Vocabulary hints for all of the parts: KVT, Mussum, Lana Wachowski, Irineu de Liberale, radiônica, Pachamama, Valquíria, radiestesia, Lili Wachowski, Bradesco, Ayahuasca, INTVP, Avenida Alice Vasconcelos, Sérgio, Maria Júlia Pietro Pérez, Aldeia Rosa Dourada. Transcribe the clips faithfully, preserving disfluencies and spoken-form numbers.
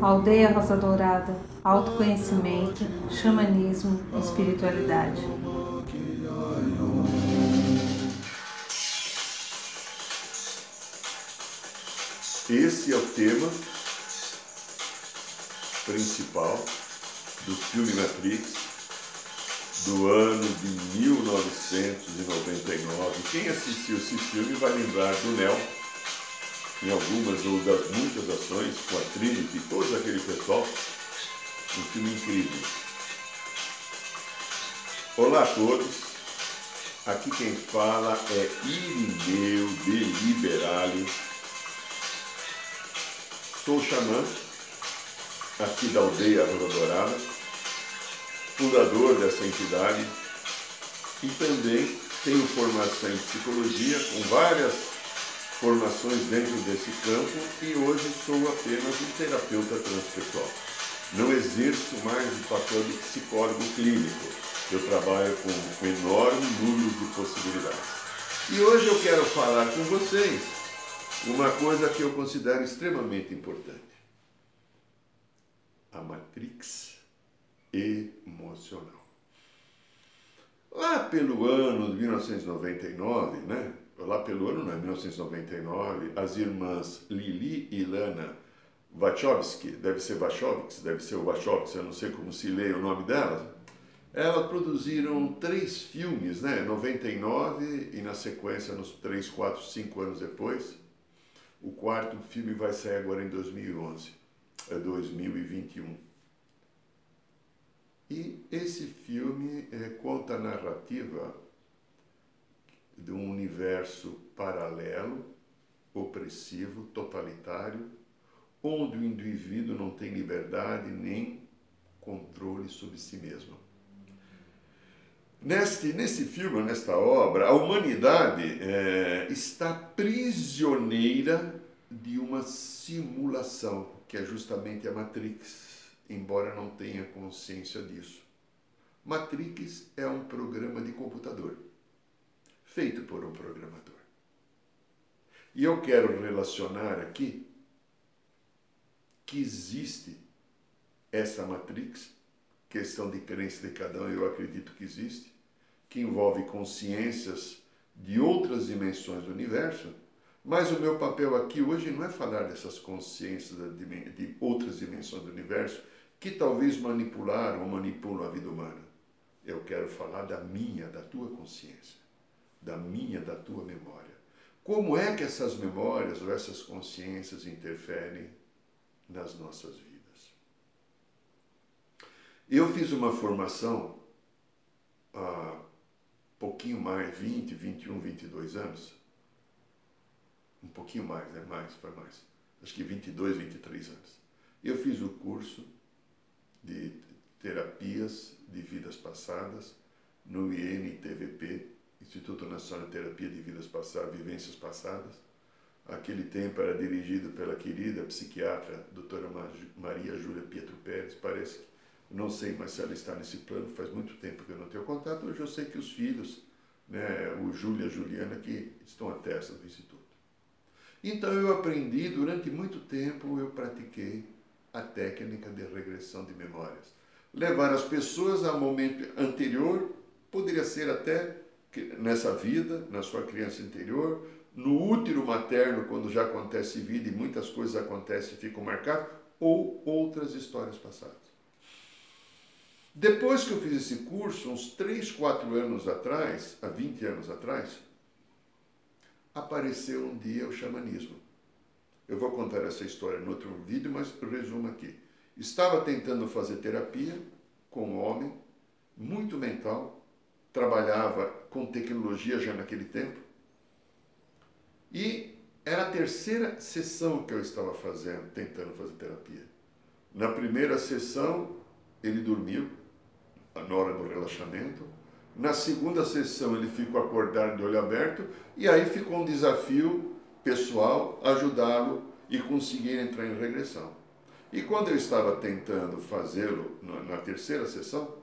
Aldeia Rosa Dourada, autoconhecimento, xamanismo, espiritualidade. Esse é o tema principal do filme Matrix, do ano de mil novecentos e noventa e nove. Quem assistiu esse filme vai lembrar do Neo, em algumas ou das muitas ações, com a Trinity e todo aquele pessoal. Um filme incrível. Olá a todos. Aqui quem fala é Irineu de Liberale. Sou xamã, aqui da Aldeia Rosa Dourada, fundador dessa entidade, e também tenho formação em psicologia, com várias formações dentro desse campo, e hoje sou apenas um terapeuta transpessoal. Não exerço mais o papel de psicólogo clínico, eu trabalho com um enorme número de possibilidades. E hoje eu quero falar com vocês uma coisa que eu considero extremamente importante: a Matrix emocional. Lá pelo ano de mil novecentos e noventa e nove, né? Lá pelo ano, não, mil novecentos e noventa e nove, as irmãs Lili e Lana Wachowski, deve ser Wachowski, deve ser o Wachowski, eu não sei como se lê o nome delas, elas produziram três filmes, né? noventa e nove e na sequência, nos três, quatro, cinco anos depois, o quarto filme vai sair agora em dois mil e onze, é dois mil e vinte e um. E esse filme é, conta a narrativa de um universo paralelo, opressivo, totalitário, onde o indivíduo não tem liberdade nem controle sobre si mesmo. Neste, nesse filme, nesta obra, a humanidade é, está prisioneira de uma simulação, que é justamente a Matrix, embora não tenha consciência disso. Matrix é um programa de computador, feito por um programador. E eu quero relacionar aqui que existe essa Matrix, questão de crença de cada um, eu acredito que existe, que envolve consciências de outras dimensões do universo, mas o meu papel aqui hoje não é falar dessas consciências de outras dimensões do universo, que talvez manipularam ou manipulam a vida humana. Eu quero falar da minha, da tua consciência, da minha, da tua memória. Como é que essas memórias ou essas consciências interferem nas nossas vidas? Eu fiz uma formação há pouquinho mais, vinte, vinte e um, vinte e dois anos, um pouquinho mais, né? mais, foi mais, acho que vinte e dois, vinte e três anos. Eu fiz o curso de terapias de vidas passadas no I N T V P, Instituto Nacional de Terapia de Vidas Passadas, Vivências Passadas. Aquele tempo era dirigido pela querida psiquiatra doutora Maria Júlia Pietro Pérez, parece, não sei mais se ela está nesse plano, faz muito tempo que eu não tenho contato. Hoje eu sei que os filhos, né, o Júlio e a Juliana, que estão à testa do Instituto. Então eu aprendi, durante muito tempo eu pratiquei a técnica de regressão de memórias. Levar as pessoas ao momento anterior, poderia ser até nessa vida, na sua criança interior, no útero materno, quando já acontece vida e muitas coisas acontecem e ficam marcadas, ou outras histórias passadas. Depois que eu fiz esse curso, uns três, quatro anos atrás, há vinte anos atrás, apareceu um dia o xamanismo. Eu vou contar essa história em outro vídeo, mas resumo aqui. Estava tentando fazer terapia com um homem, muito mental, trabalhava com tecnologia já naquele tempo, e era a terceira sessão que eu estava fazendo, tentando fazer terapia. Na primeira sessão, ele dormiu, na hora do relaxamento. Na segunda sessão, ele ficou acordado de olho aberto, e aí ficou um desafio pessoal, ajudá-lo e conseguir entrar em regressão. E quando eu estava tentando fazê-lo na terceira sessão,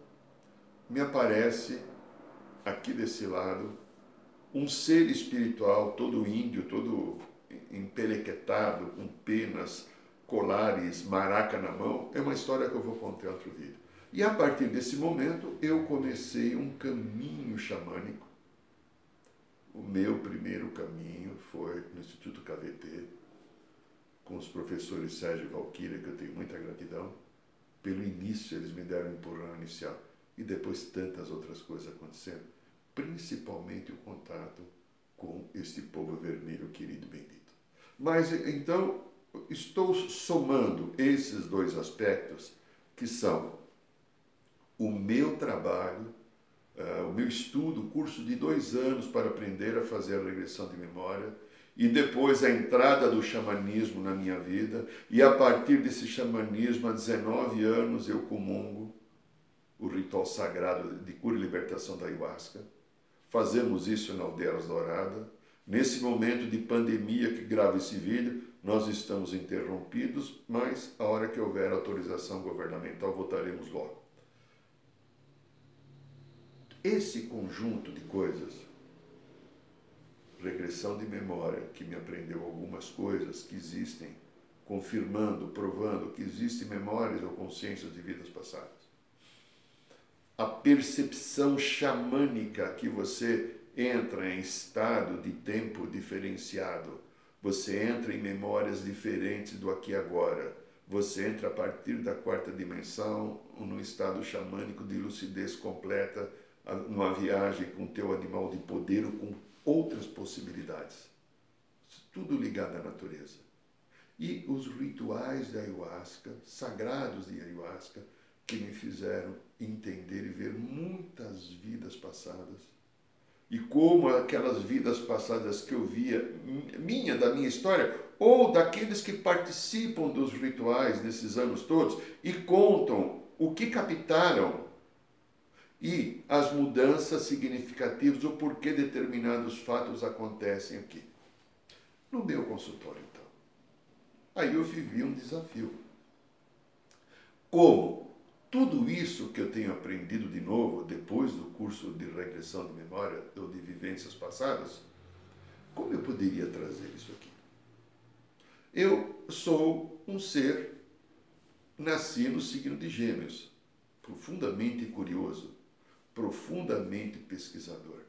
me aparece aqui desse lado um ser espiritual, todo índio, todo empelequetado, com penas, colares, maraca na mão, é uma história que eu vou contar em outro vídeo. E a partir desse momento eu comecei um caminho xamânico. O meu primeiro caminho foi no Instituto K V T, com os professores Sérgio e Valquíria, que eu tenho muita gratidão. Pelo início eles me deram um empurrão inicial e depois tantas outras coisas acontecendo, principalmente o contato com este povo vermelho querido e bendito. Mas então estou somando esses dois aspectos que são o meu trabalho, uh, o meu estudo, curso de dois anos para aprender a fazer a regressão de memória e depois a entrada do xamanismo na minha vida e a partir desse xamanismo, há dezenove anos, eu comungo o ritual sagrado de cura e libertação da Ayahuasca. Fazemos isso na Aldeia Rosa Dourada. Nesse momento de pandemia que gravo esse vídeo, nós estamos interrompidos, mas a hora que houver autorização governamental, voltaremos logo. Esse conjunto de coisas, regressão de memória, que me aprendeu algumas coisas que existem, confirmando, provando que existem memórias ou consciências de vidas passadas. A percepção xamânica que você entra em estado de tempo diferenciado, você entra em memórias diferentes do aqui e agora, você entra a partir da quarta dimensão num estado xamânico de lucidez completa, numa viagem com o teu animal de poder ou com outras possibilidades. Tudo ligado à natureza. E os rituais da Ayahuasca, sagrados de Ayahuasca, que me fizeram entender e ver muitas vidas passadas. E como aquelas vidas passadas que eu via, minha, da minha história, ou daqueles que participam dos rituais desses anos todos e contam o que captaram, e as mudanças significativas, ou por que determinados fatos acontecem aqui. No meu consultório, então. Aí eu vivi um desafio. Como tudo isso que eu tenho aprendido de novo, depois do curso de regressão de memória, ou de vivências passadas, como eu poderia trazer isso aqui? Eu sou um ser, nasci no signo de Gêmeos, profundamente curioso, profundamente pesquisador.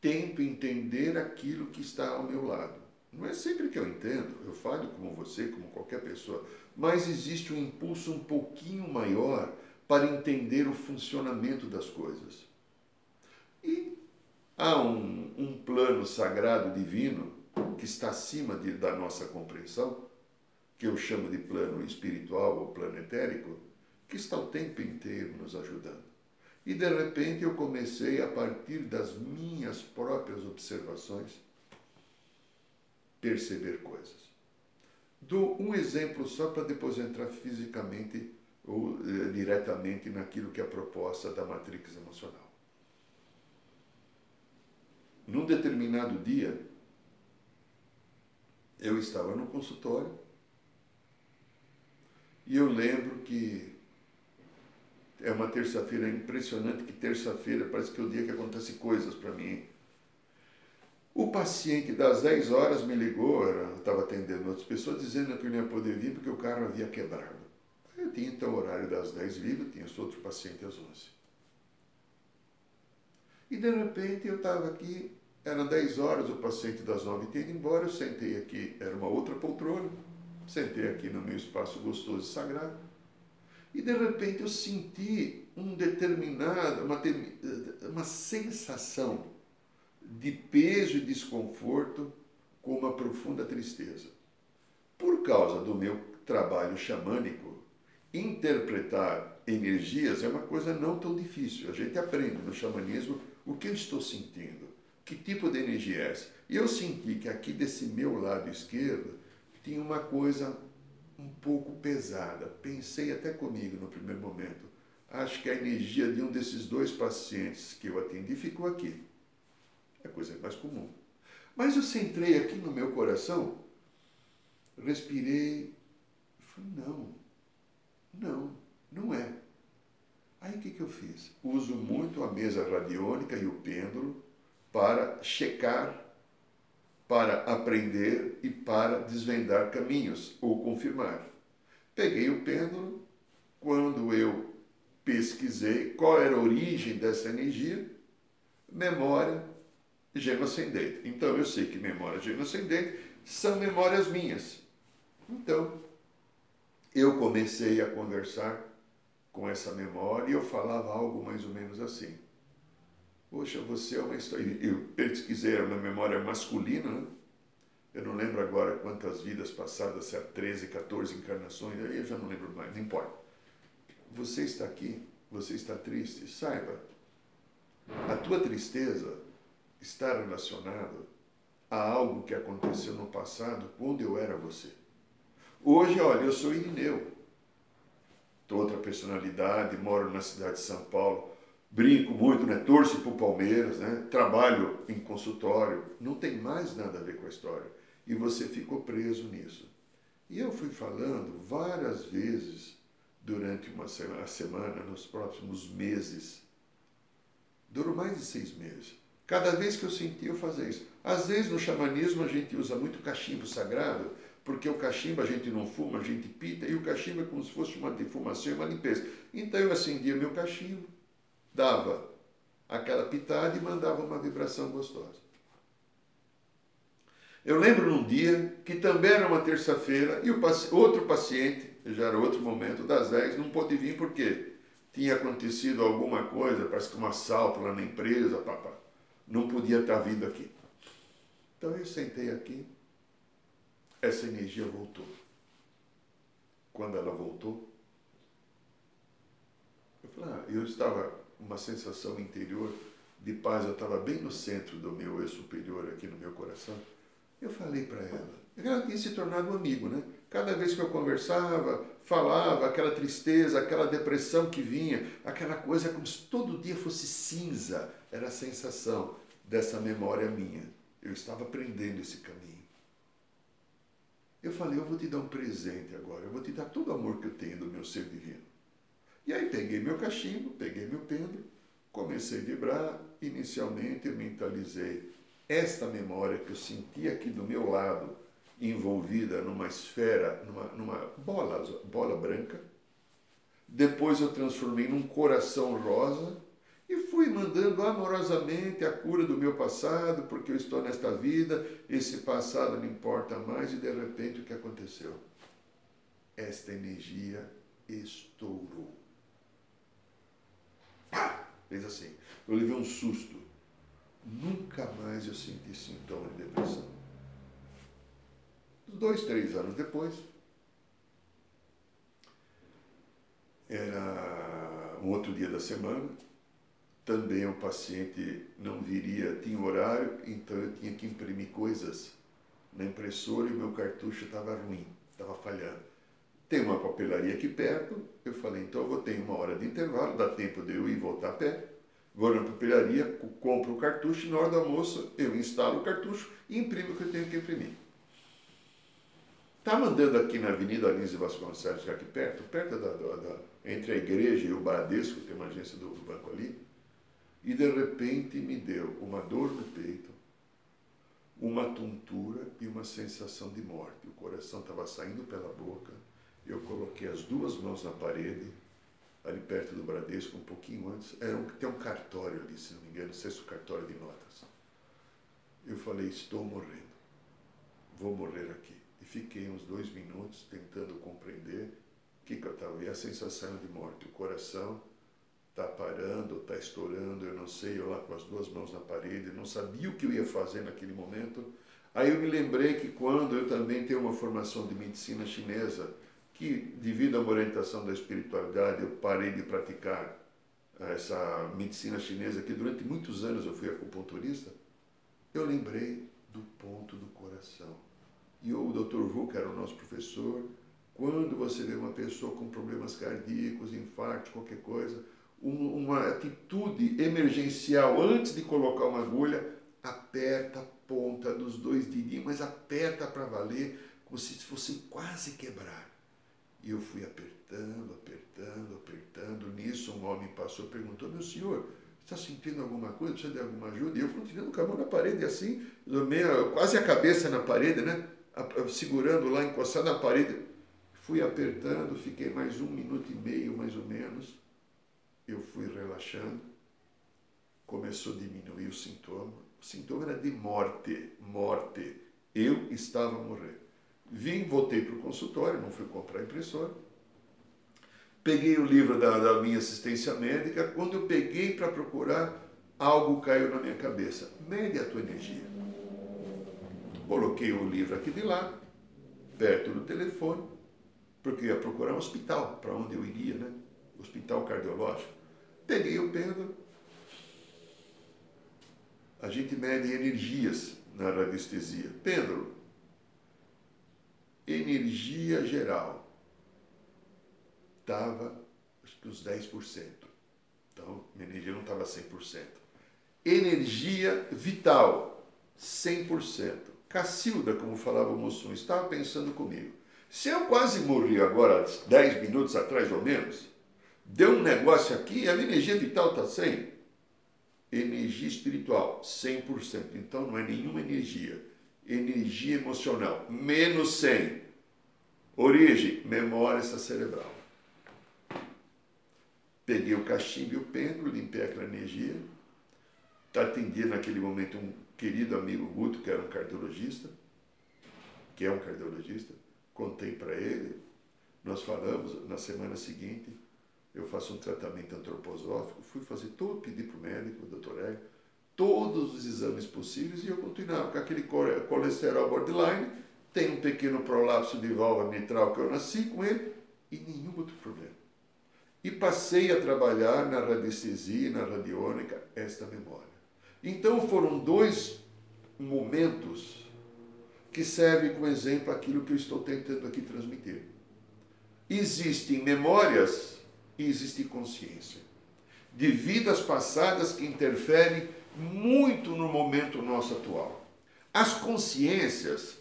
Tento entender aquilo que está ao meu lado. Não é sempre que eu entendo, eu falo como você, como qualquer pessoa, mas existe um impulso um pouquinho maior para entender o funcionamento das coisas. E há um, um plano sagrado divino que está acima de, da nossa compreensão, que eu chamo de plano espiritual ou planetérico, que está o tempo inteiro nos ajudando. E de repente eu comecei, a partir das minhas próprias observações, perceber coisas. Dou um exemplo só para depois entrar fisicamente ou eh, diretamente naquilo que é a proposta da matrix emocional. Num determinado dia, eu estava no consultório e eu lembro que é uma terça-feira, é impressionante que terça-feira parece que é o dia que acontece coisas para mim. O paciente das dez horas me ligou, eu estava atendendo outras pessoas, dizendo que eu não ia poder vir porque o carro havia quebrado. Eu tinha então o horário das dez livre, tinha esse outro paciente às onze. E de repente eu estava aqui, era dez horas, o paciente das nove tinha ido embora, eu sentei aqui, era uma outra poltrona, sentei aqui no meu espaço gostoso e sagrado, e de repente eu senti um determinado, uma, uma sensação de peso e desconforto com uma profunda tristeza. Por causa do meu trabalho xamânico, interpretar energias é uma coisa não tão difícil. A gente aprende no xamanismo o que eu estou sentindo, que tipo de energia é essa. E eu senti que aqui desse meu lado esquerdo tinha uma coisa um pouco pesada. Pensei até comigo no primeiro momento. Acho que a energia de um desses dois pacientes que eu atendi ficou aqui. É a coisa mais comum. Mas eu centrei aqui no meu coração, respirei, falei, não, não, não é. Aí o que, que eu fiz? Uso muito a mesa radiônica e o pêndulo para checar, para aprender e para desvendar caminhos ou confirmar. Peguei o pêndulo, quando eu pesquisei qual era a origem dessa energia, memória geno-ascendente. Então eu sei que memória geno-ascendente são memórias minhas. Então eu comecei a conversar com essa memória e eu falava algo mais ou menos assim. Poxa, você é uma história... Eu pesquisei uma memória masculina, né? Eu não lembro agora quantas vidas passadas, se há treze, quatorze encarnações, aí eu já não lembro mais, não importa. Você está aqui, você está triste, saiba, a tua tristeza está relacionada a algo que aconteceu no passado, quando eu era você. Hoje, olha, eu sou Irineu, tô outra personalidade, moro na cidade de São Paulo, brinco muito, né? Torço para o Palmeiras, né? Trabalho em consultório, não tem mais nada a ver com a história. E você ficou preso nisso. E eu fui falando várias vezes durante uma semana, nos próximos meses. Durou mais de seis meses. Cada vez que eu senti, eu fazia isso. Às vezes no xamanismo a gente usa muito cachimbo sagrado, porque o cachimbo a gente não fuma, a gente pita, e o cachimbo é como se fosse uma defumação e uma limpeza. Então eu acendia meu cachimbo, dava aquela pitada e mandava uma vibração gostosa. Eu lembro num dia, que também era uma terça-feira, e o paci- outro paciente, já era outro momento, das dez, não pôde vir porque tinha acontecido alguma coisa, parece que um assalto lá na empresa, papá, não podia estar vindo aqui. Então eu sentei aqui, essa energia voltou. Quando ela voltou, eu falei, ah, eu estava... uma sensação interior de paz, eu estava bem no centro do meu eu superior, aqui no meu coração. Eu falei para ela, ela tinha se tornado um amigo, né? Cada vez que eu conversava, falava, aquela tristeza, aquela depressão que vinha, aquela coisa como se todo dia fosse cinza, era a sensação dessa memória minha. Eu estava aprendendo esse caminho. Eu falei, eu vou te dar um presente agora, eu vou te dar todo o amor que eu tenho do meu ser divino. E aí peguei meu cachimbo, peguei meu pêndulo, comecei a vibrar. Inicialmente eu mentalizei esta memória que eu senti aqui do meu lado, envolvida numa esfera, numa, numa bola, bola branca. Depois eu transformei num coração rosa e fui mandando amorosamente a cura do meu passado, porque eu estou nesta vida, esse passado não importa mais, e de repente o que aconteceu? Esta energia estourou. Fez assim, eu levei um susto. Nunca mais eu senti sintoma de depressão. Dois, três anos depois, era um outro dia da semana, também o paciente não viria, tinha horário, então eu tinha que imprimir coisas na impressora e meu cartucho estava ruim, estava falhando. Tem uma papelaria aqui perto, eu falei, então eu vou ter uma hora de intervalo, dá tempo de eu ir e voltar a pé. Vou na papelaria, compro o cartucho e na hora do almoço eu instalo o cartucho e imprimo o que eu tenho que imprimir. Tá mandando aqui na Avenida Alice Vasconcelos, que é aqui perto, perto da, da, da, entre a igreja e o Bradesco, tem uma agência do, do banco ali, e de repente me deu uma dor no peito, uma tontura e uma sensação de morte. O coração estava saindo pela boca. Eu coloquei as duas mãos na parede, ali perto do Bradesco, um pouquinho antes. Era um, tem um cartório ali, se não me engano, sexto cartório de notas. Eu falei, estou morrendo, vou morrer aqui. E fiquei uns dois minutos tentando compreender o que, que eu estava. E a sensação de morte, o coração está parando, está estourando, eu não sei, eu lá com as duas mãos na parede, não sabia o que eu ia fazer naquele momento. Aí eu me lembrei que quando eu também tenho uma formação de medicina chinesa, que devido a uma orientação da espiritualidade eu parei de praticar essa medicina chinesa, que durante muitos anos eu fui acupunturista, eu lembrei do ponto do coração. E o doutor Vu, que era o nosso professor, quando você vê uma pessoa com problemas cardíacos, infarto, qualquer coisa, um, uma atitude emergencial, antes de colocar uma agulha, aperta a ponta dos dois dedinhos, mas aperta para valer, como se fosse quase quebrar. E eu fui apertando, apertando, apertando. Nisso um homem passou, perguntou: meu senhor, está sentindo alguma coisa? Precisa de alguma ajuda? E eu fui tirando com a mão na parede, assim, meio, quase a cabeça na parede, né? Segurando lá, encostado na parede. Fui apertando, fiquei mais um minuto e meio, mais ou menos. Eu fui relaxando. Começou a diminuir o sintoma. O sintoma era de morte, morte. Eu estava morrendo. Vim, voltei para o consultório, não fui comprar impressora. Peguei o livro da, da minha assistência médica. Quando eu peguei para procurar, algo caiu na minha cabeça. Mede a tua energia. Coloquei o livro aqui de lado, perto do telefone, porque eu ia procurar um hospital, para onde eu iria, né? Hospital cardiológico. Peguei o pêndulo. A gente mede energias na radiestesia. Pêndulo. Energia geral. Estava, acho que uns dez por cento. Então, minha energia não estava cem por cento. Energia vital, cem por cento. Cacilda, como falava o Mussum, estava pensando comigo. Se eu quase morri agora, dez minutos atrás ou menos, deu um negócio aqui e a minha energia vital está cem por cento. Energia espiritual, cem por cento. Então, não é nenhuma energia. Energia emocional, menos cem por cento. Origem, memória cerebral. Peguei o cachimbo e o pêndulo, limpei aquela energia. Atendi naquele momento um querido amigo Guto, que era um cardiologista, que é um cardiologista. Contei para ele, nós falamos, na semana seguinte, eu faço um tratamento antroposófico, fui fazer todo, pedi para o médico, o doutor Ego, todos os exames possíveis e eu continuava com aquele colesterol borderline, tem um pequeno prolapso de válvula mitral que eu nasci com ele e nenhum outro problema. E passei a trabalhar na radiestesia e na radiônica esta memória. Então foram dois momentos que servem como exemplo aquilo que eu estou tentando aqui transmitir. Existem memórias e existe consciência de vidas passadas que interferem muito no momento nosso atual. As consciências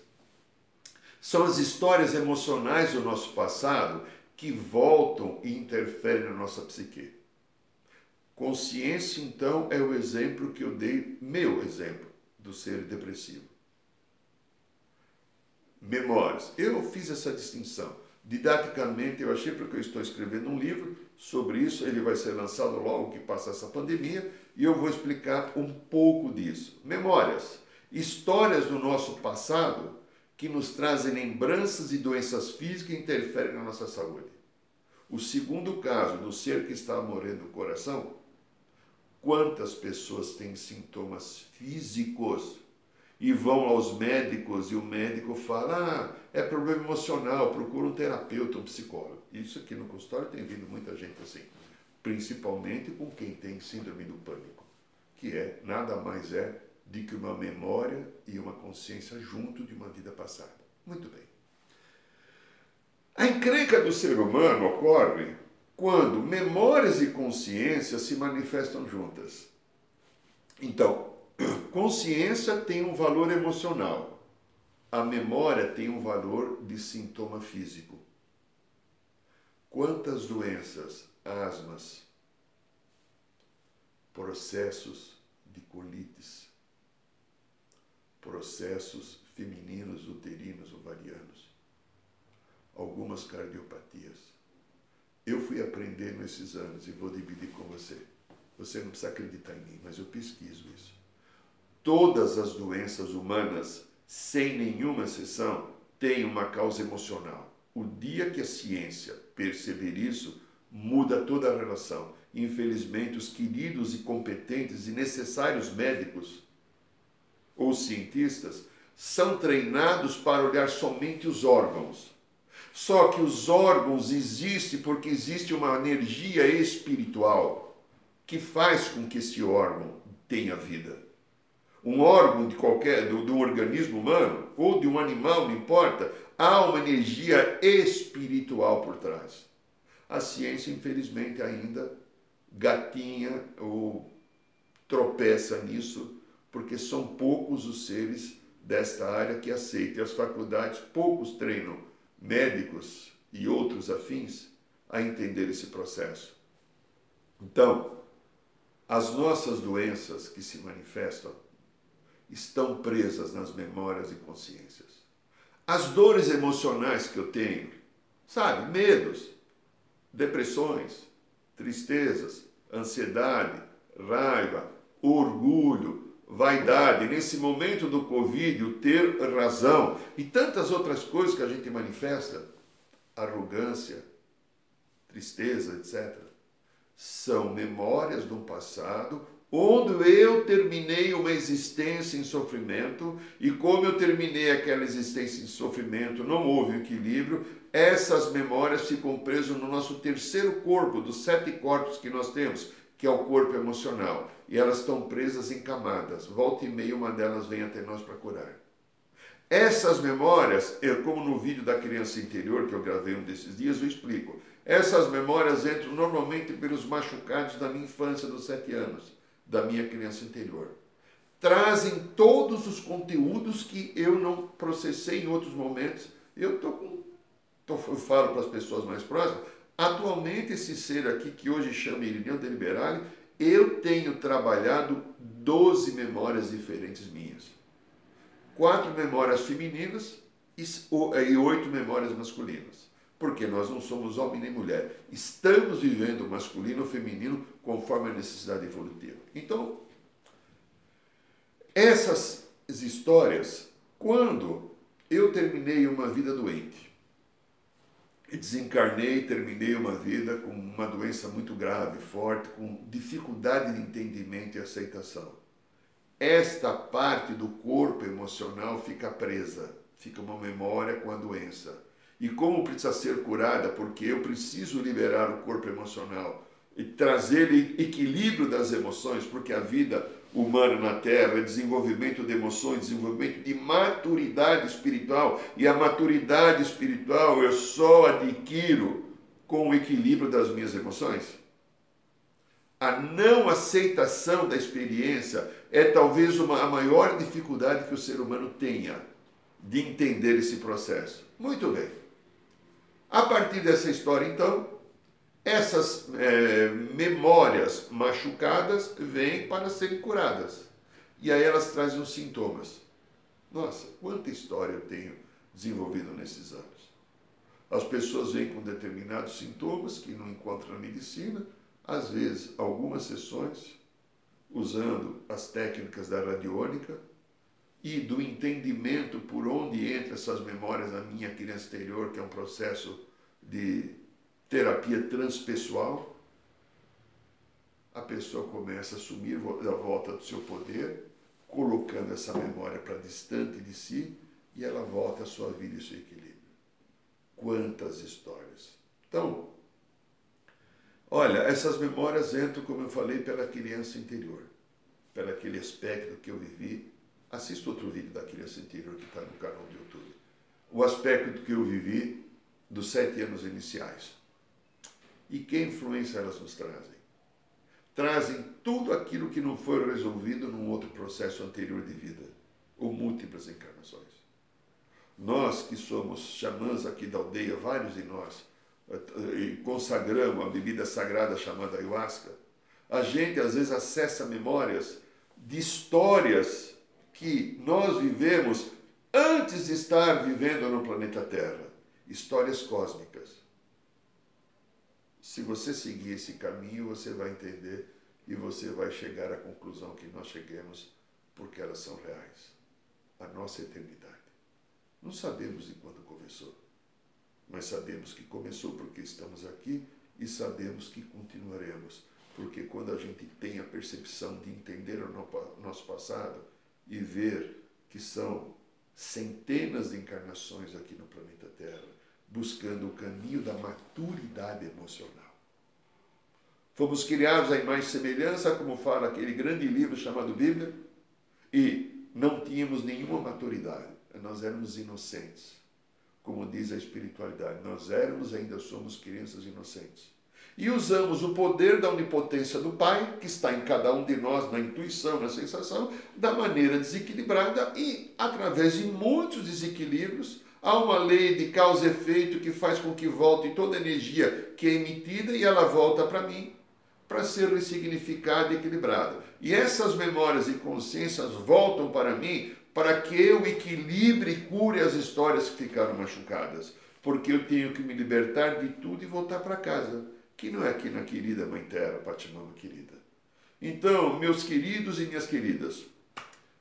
são as histórias emocionais do nosso passado que voltam e interferem na nossa psique. Consciência, então, é o exemplo que eu dei, meu exemplo, do ser depressivo. Memórias. Eu fiz essa distinção. Didaticamente, eu achei, porque eu estou escrevendo um livro sobre isso, ele vai ser lançado logo que passa essa pandemia, e eu vou explicar um pouco disso. Memórias. Histórias do nosso passado que nos trazem lembranças e doenças físicas que interferem na nossa saúde. O segundo caso do ser que está morrendo no coração, quantas pessoas têm sintomas físicos e vão aos médicos e o médico fala, ah, é problema emocional, procura um terapeuta, um psicólogo. Isso aqui no consultório tem vindo muita gente assim, principalmente com quem tem síndrome do pânico, que é, nada mais é, de que uma memória e uma consciência junto de uma vida passada. Muito bem. A encrenca do ser humano ocorre quando memórias e consciência se manifestam juntas. Então, consciência tem um valor emocional. A memória tem um valor de sintoma físico. Quantas doenças, asmas, processos de colites, processos femininos, uterinos, ovarianos, algumas cardiopatias. Eu fui aprender nesses anos e vou dividir com você. Você não precisa acreditar em mim, mas eu pesquiso isso. Todas as doenças humanas, sem nenhuma exceção, têm uma causa emocional. O dia que a ciência perceber isso, muda toda a relação. Infelizmente, os queridos e competentes e necessários médicos ou cientistas são treinados para olhar somente os órgãos. Só que os órgãos existem porque existe uma energia espiritual que faz com que esse órgão tenha vida. Um órgão de qualquer, do, do organismo humano ou de um animal, não importa, há uma energia espiritual por trás. A ciência, infelizmente, ainda gatinha ou tropeça nisso, porque são poucos os seres desta área que aceitam. As faculdades poucos treinam médicos e outros afins a entender esse processo. Então, as nossas doenças que se manifestam estão presas nas memórias e consciências. As dores emocionais que eu tenho, sabe, medos, depressões, tristezas, ansiedade, raiva, orgulho, vaidade, nesse momento do Covid, o ter razão e tantas outras coisas que a gente manifesta, arrogância, tristeza, etcétera, são memórias de um passado onde eu terminei uma existência em sofrimento e como eu terminei aquela existência em sofrimento, não houve equilíbrio, essas memórias ficam presas no nosso terceiro corpo, dos sete corpos que nós temos, que é o corpo emocional. E elas estão presas em camadas. Volta e meia, uma delas vem até nós para curar. Essas memórias, eu, como no vídeo da criança interior, que eu gravei um desses dias, eu explico. Essas memórias entram normalmente pelos machucados da minha infância dos sete anos, da minha criança interior. Trazem todos os conteúdos que eu não processei em outros momentos. Eu, tô com, tô, eu falo para as pessoas mais próximas, atualmente esse ser aqui, que hoje chama Irineu de Liberale, eu tenho trabalhado doze memórias diferentes minhas. Quatro memórias femininas e oito memórias masculinas. Porque nós não somos homem nem mulher. Estamos vivendo masculino ou feminino conforme a necessidade evolutiva. Então, essas histórias, quando eu terminei uma vida doente, desencarnei, terminei uma vida com uma doença muito grave, forte, com dificuldade de entendimento e aceitação. Esta parte do corpo emocional fica presa, fica uma memória com a doença. E como precisa ser curada, porque eu preciso liberar o corpo emocional e trazer equilíbrio das emoções, porque a vida humano na Terra, é desenvolvimento de emoções, desenvolvimento de maturidade espiritual. E a maturidade espiritual eu só adquiro com o equilíbrio das minhas emoções. A não aceitação da experiência é talvez uma, a maior dificuldade que o ser humano tenha de entender esse processo. Muito bem. A partir dessa história, então, essas é, memórias machucadas vêm para serem curadas. E aí elas trazem os sintomas. Nossa, quanta história eu tenho desenvolvido nesses anos. As pessoas vêm com determinados sintomas que não encontram na medicina. Às vezes, algumas sessões, usando as técnicas da radiônica e do entendimento por onde entram essas memórias da minha criança interior, que é um processo de terapia transpessoal, a pessoa começa a assumir a volta do seu poder, colocando essa memória para distante de si, e ela volta à sua vida e seu equilíbrio. Quantas histórias! Então, olha, essas memórias entram, como eu falei, pela criança interior, pelo aquele aspecto que eu vivi. Assista outro vídeo da criança interior que está no canal do YouTube. O aspecto que eu vivi dos sete anos iniciais. E que influência elas nos trazem? Trazem tudo aquilo que não foi resolvido num outro processo anterior de vida, ou múltiplas encarnações. Nós que somos xamãs aqui da aldeia, vários de nós, consagramos a bebida sagrada chamada Ayahuasca, a gente às vezes acessa memórias de histórias que nós vivemos antes de estar vivendo no planeta Terra. Histórias cósmicas. Se você seguir esse caminho, você vai entender e você vai chegar à conclusão que nós chegamos, porque elas são reais. A nossa eternidade. Não sabemos de quando começou, mas sabemos que começou porque estamos aqui e sabemos que continuaremos. Porque quando a gente tem a percepção de entender o nosso passado e ver que são centenas de encarnações aqui no planeta Terra, buscando o caminho da maturidade emocional. Fomos criados à imagem e semelhança, como fala aquele grande livro chamado Bíblia, e não tínhamos nenhuma maturidade. Nós éramos inocentes. Como diz a espiritualidade, nós éramos e ainda somos crianças inocentes. E usamos o poder da onipotência do Pai, que está em cada um de nós, na intuição, na sensação, da maneira desequilibrada e, através de muitos desequilíbrios, Há uma lei de causa e efeito que faz com que volte toda a energia que é emitida e ela volta para mim para ser ressignificada e equilibrada. E essas memórias e consciências voltam para mim para que eu equilibre e cure as histórias que ficaram machucadas. Porque eu tenho que me libertar de tudo e voltar para casa, que não é aqui na querida Mãe Terra, Pachamama querida. Então, meus queridos e minhas queridas,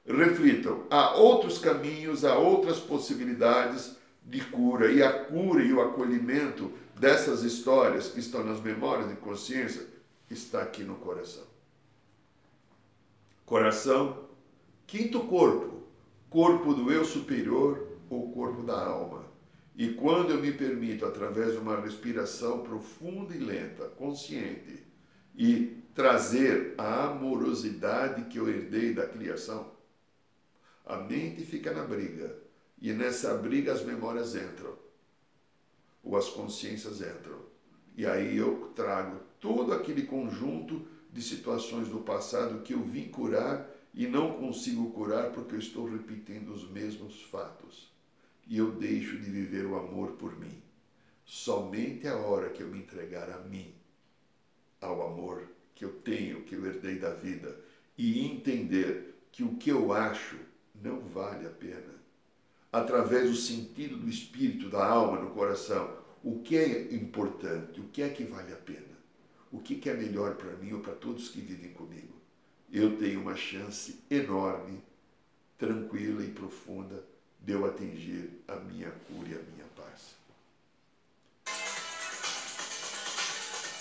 reflitam, há outros caminhos, há outras possibilidades de cura, e a cura e o acolhimento dessas histórias que estão nas memórias de consciência está aqui no coração. Coração, quinto corpo, corpo do eu superior ou corpo da alma. E quando eu me permito, através de uma respiração profunda e lenta, consciente, e trazer a amorosidade que eu herdei da criação, a mente fica na briga. E nessa briga as memórias entram, ou as consciências entram. E aí eu trago todo aquele conjunto de situações do passado que eu vim curar e não consigo curar porque eu estou repetindo os mesmos fatos. E eu deixo de viver o amor por mim. Somente a hora que eu me entregar a mim, ao amor que eu tenho, que eu herdei da vida, e entender que o que eu acho não vale a pena. Através do sentido do espírito, da alma, do coração, o que é importante, o que é que vale a pena, o que é melhor para mim ou para todos que vivem comigo. Eu tenho uma chance enorme, tranquila e profunda, de eu atingir a minha cura e a minha paz.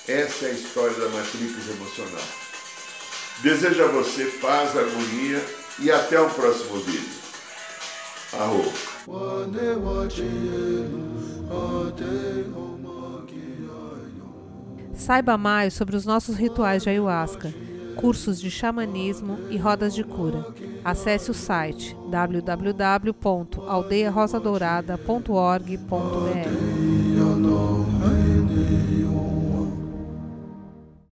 Essa é a história da Matrix Emocional. Desejo a você paz, harmonia e até o próximo vídeo. Arro! Saiba mais sobre os nossos rituais de Ayahuasca, cursos de xamanismo e rodas de cura. Acesse o site w w w ponto aldeia rosa dourada ponto org ponto b r.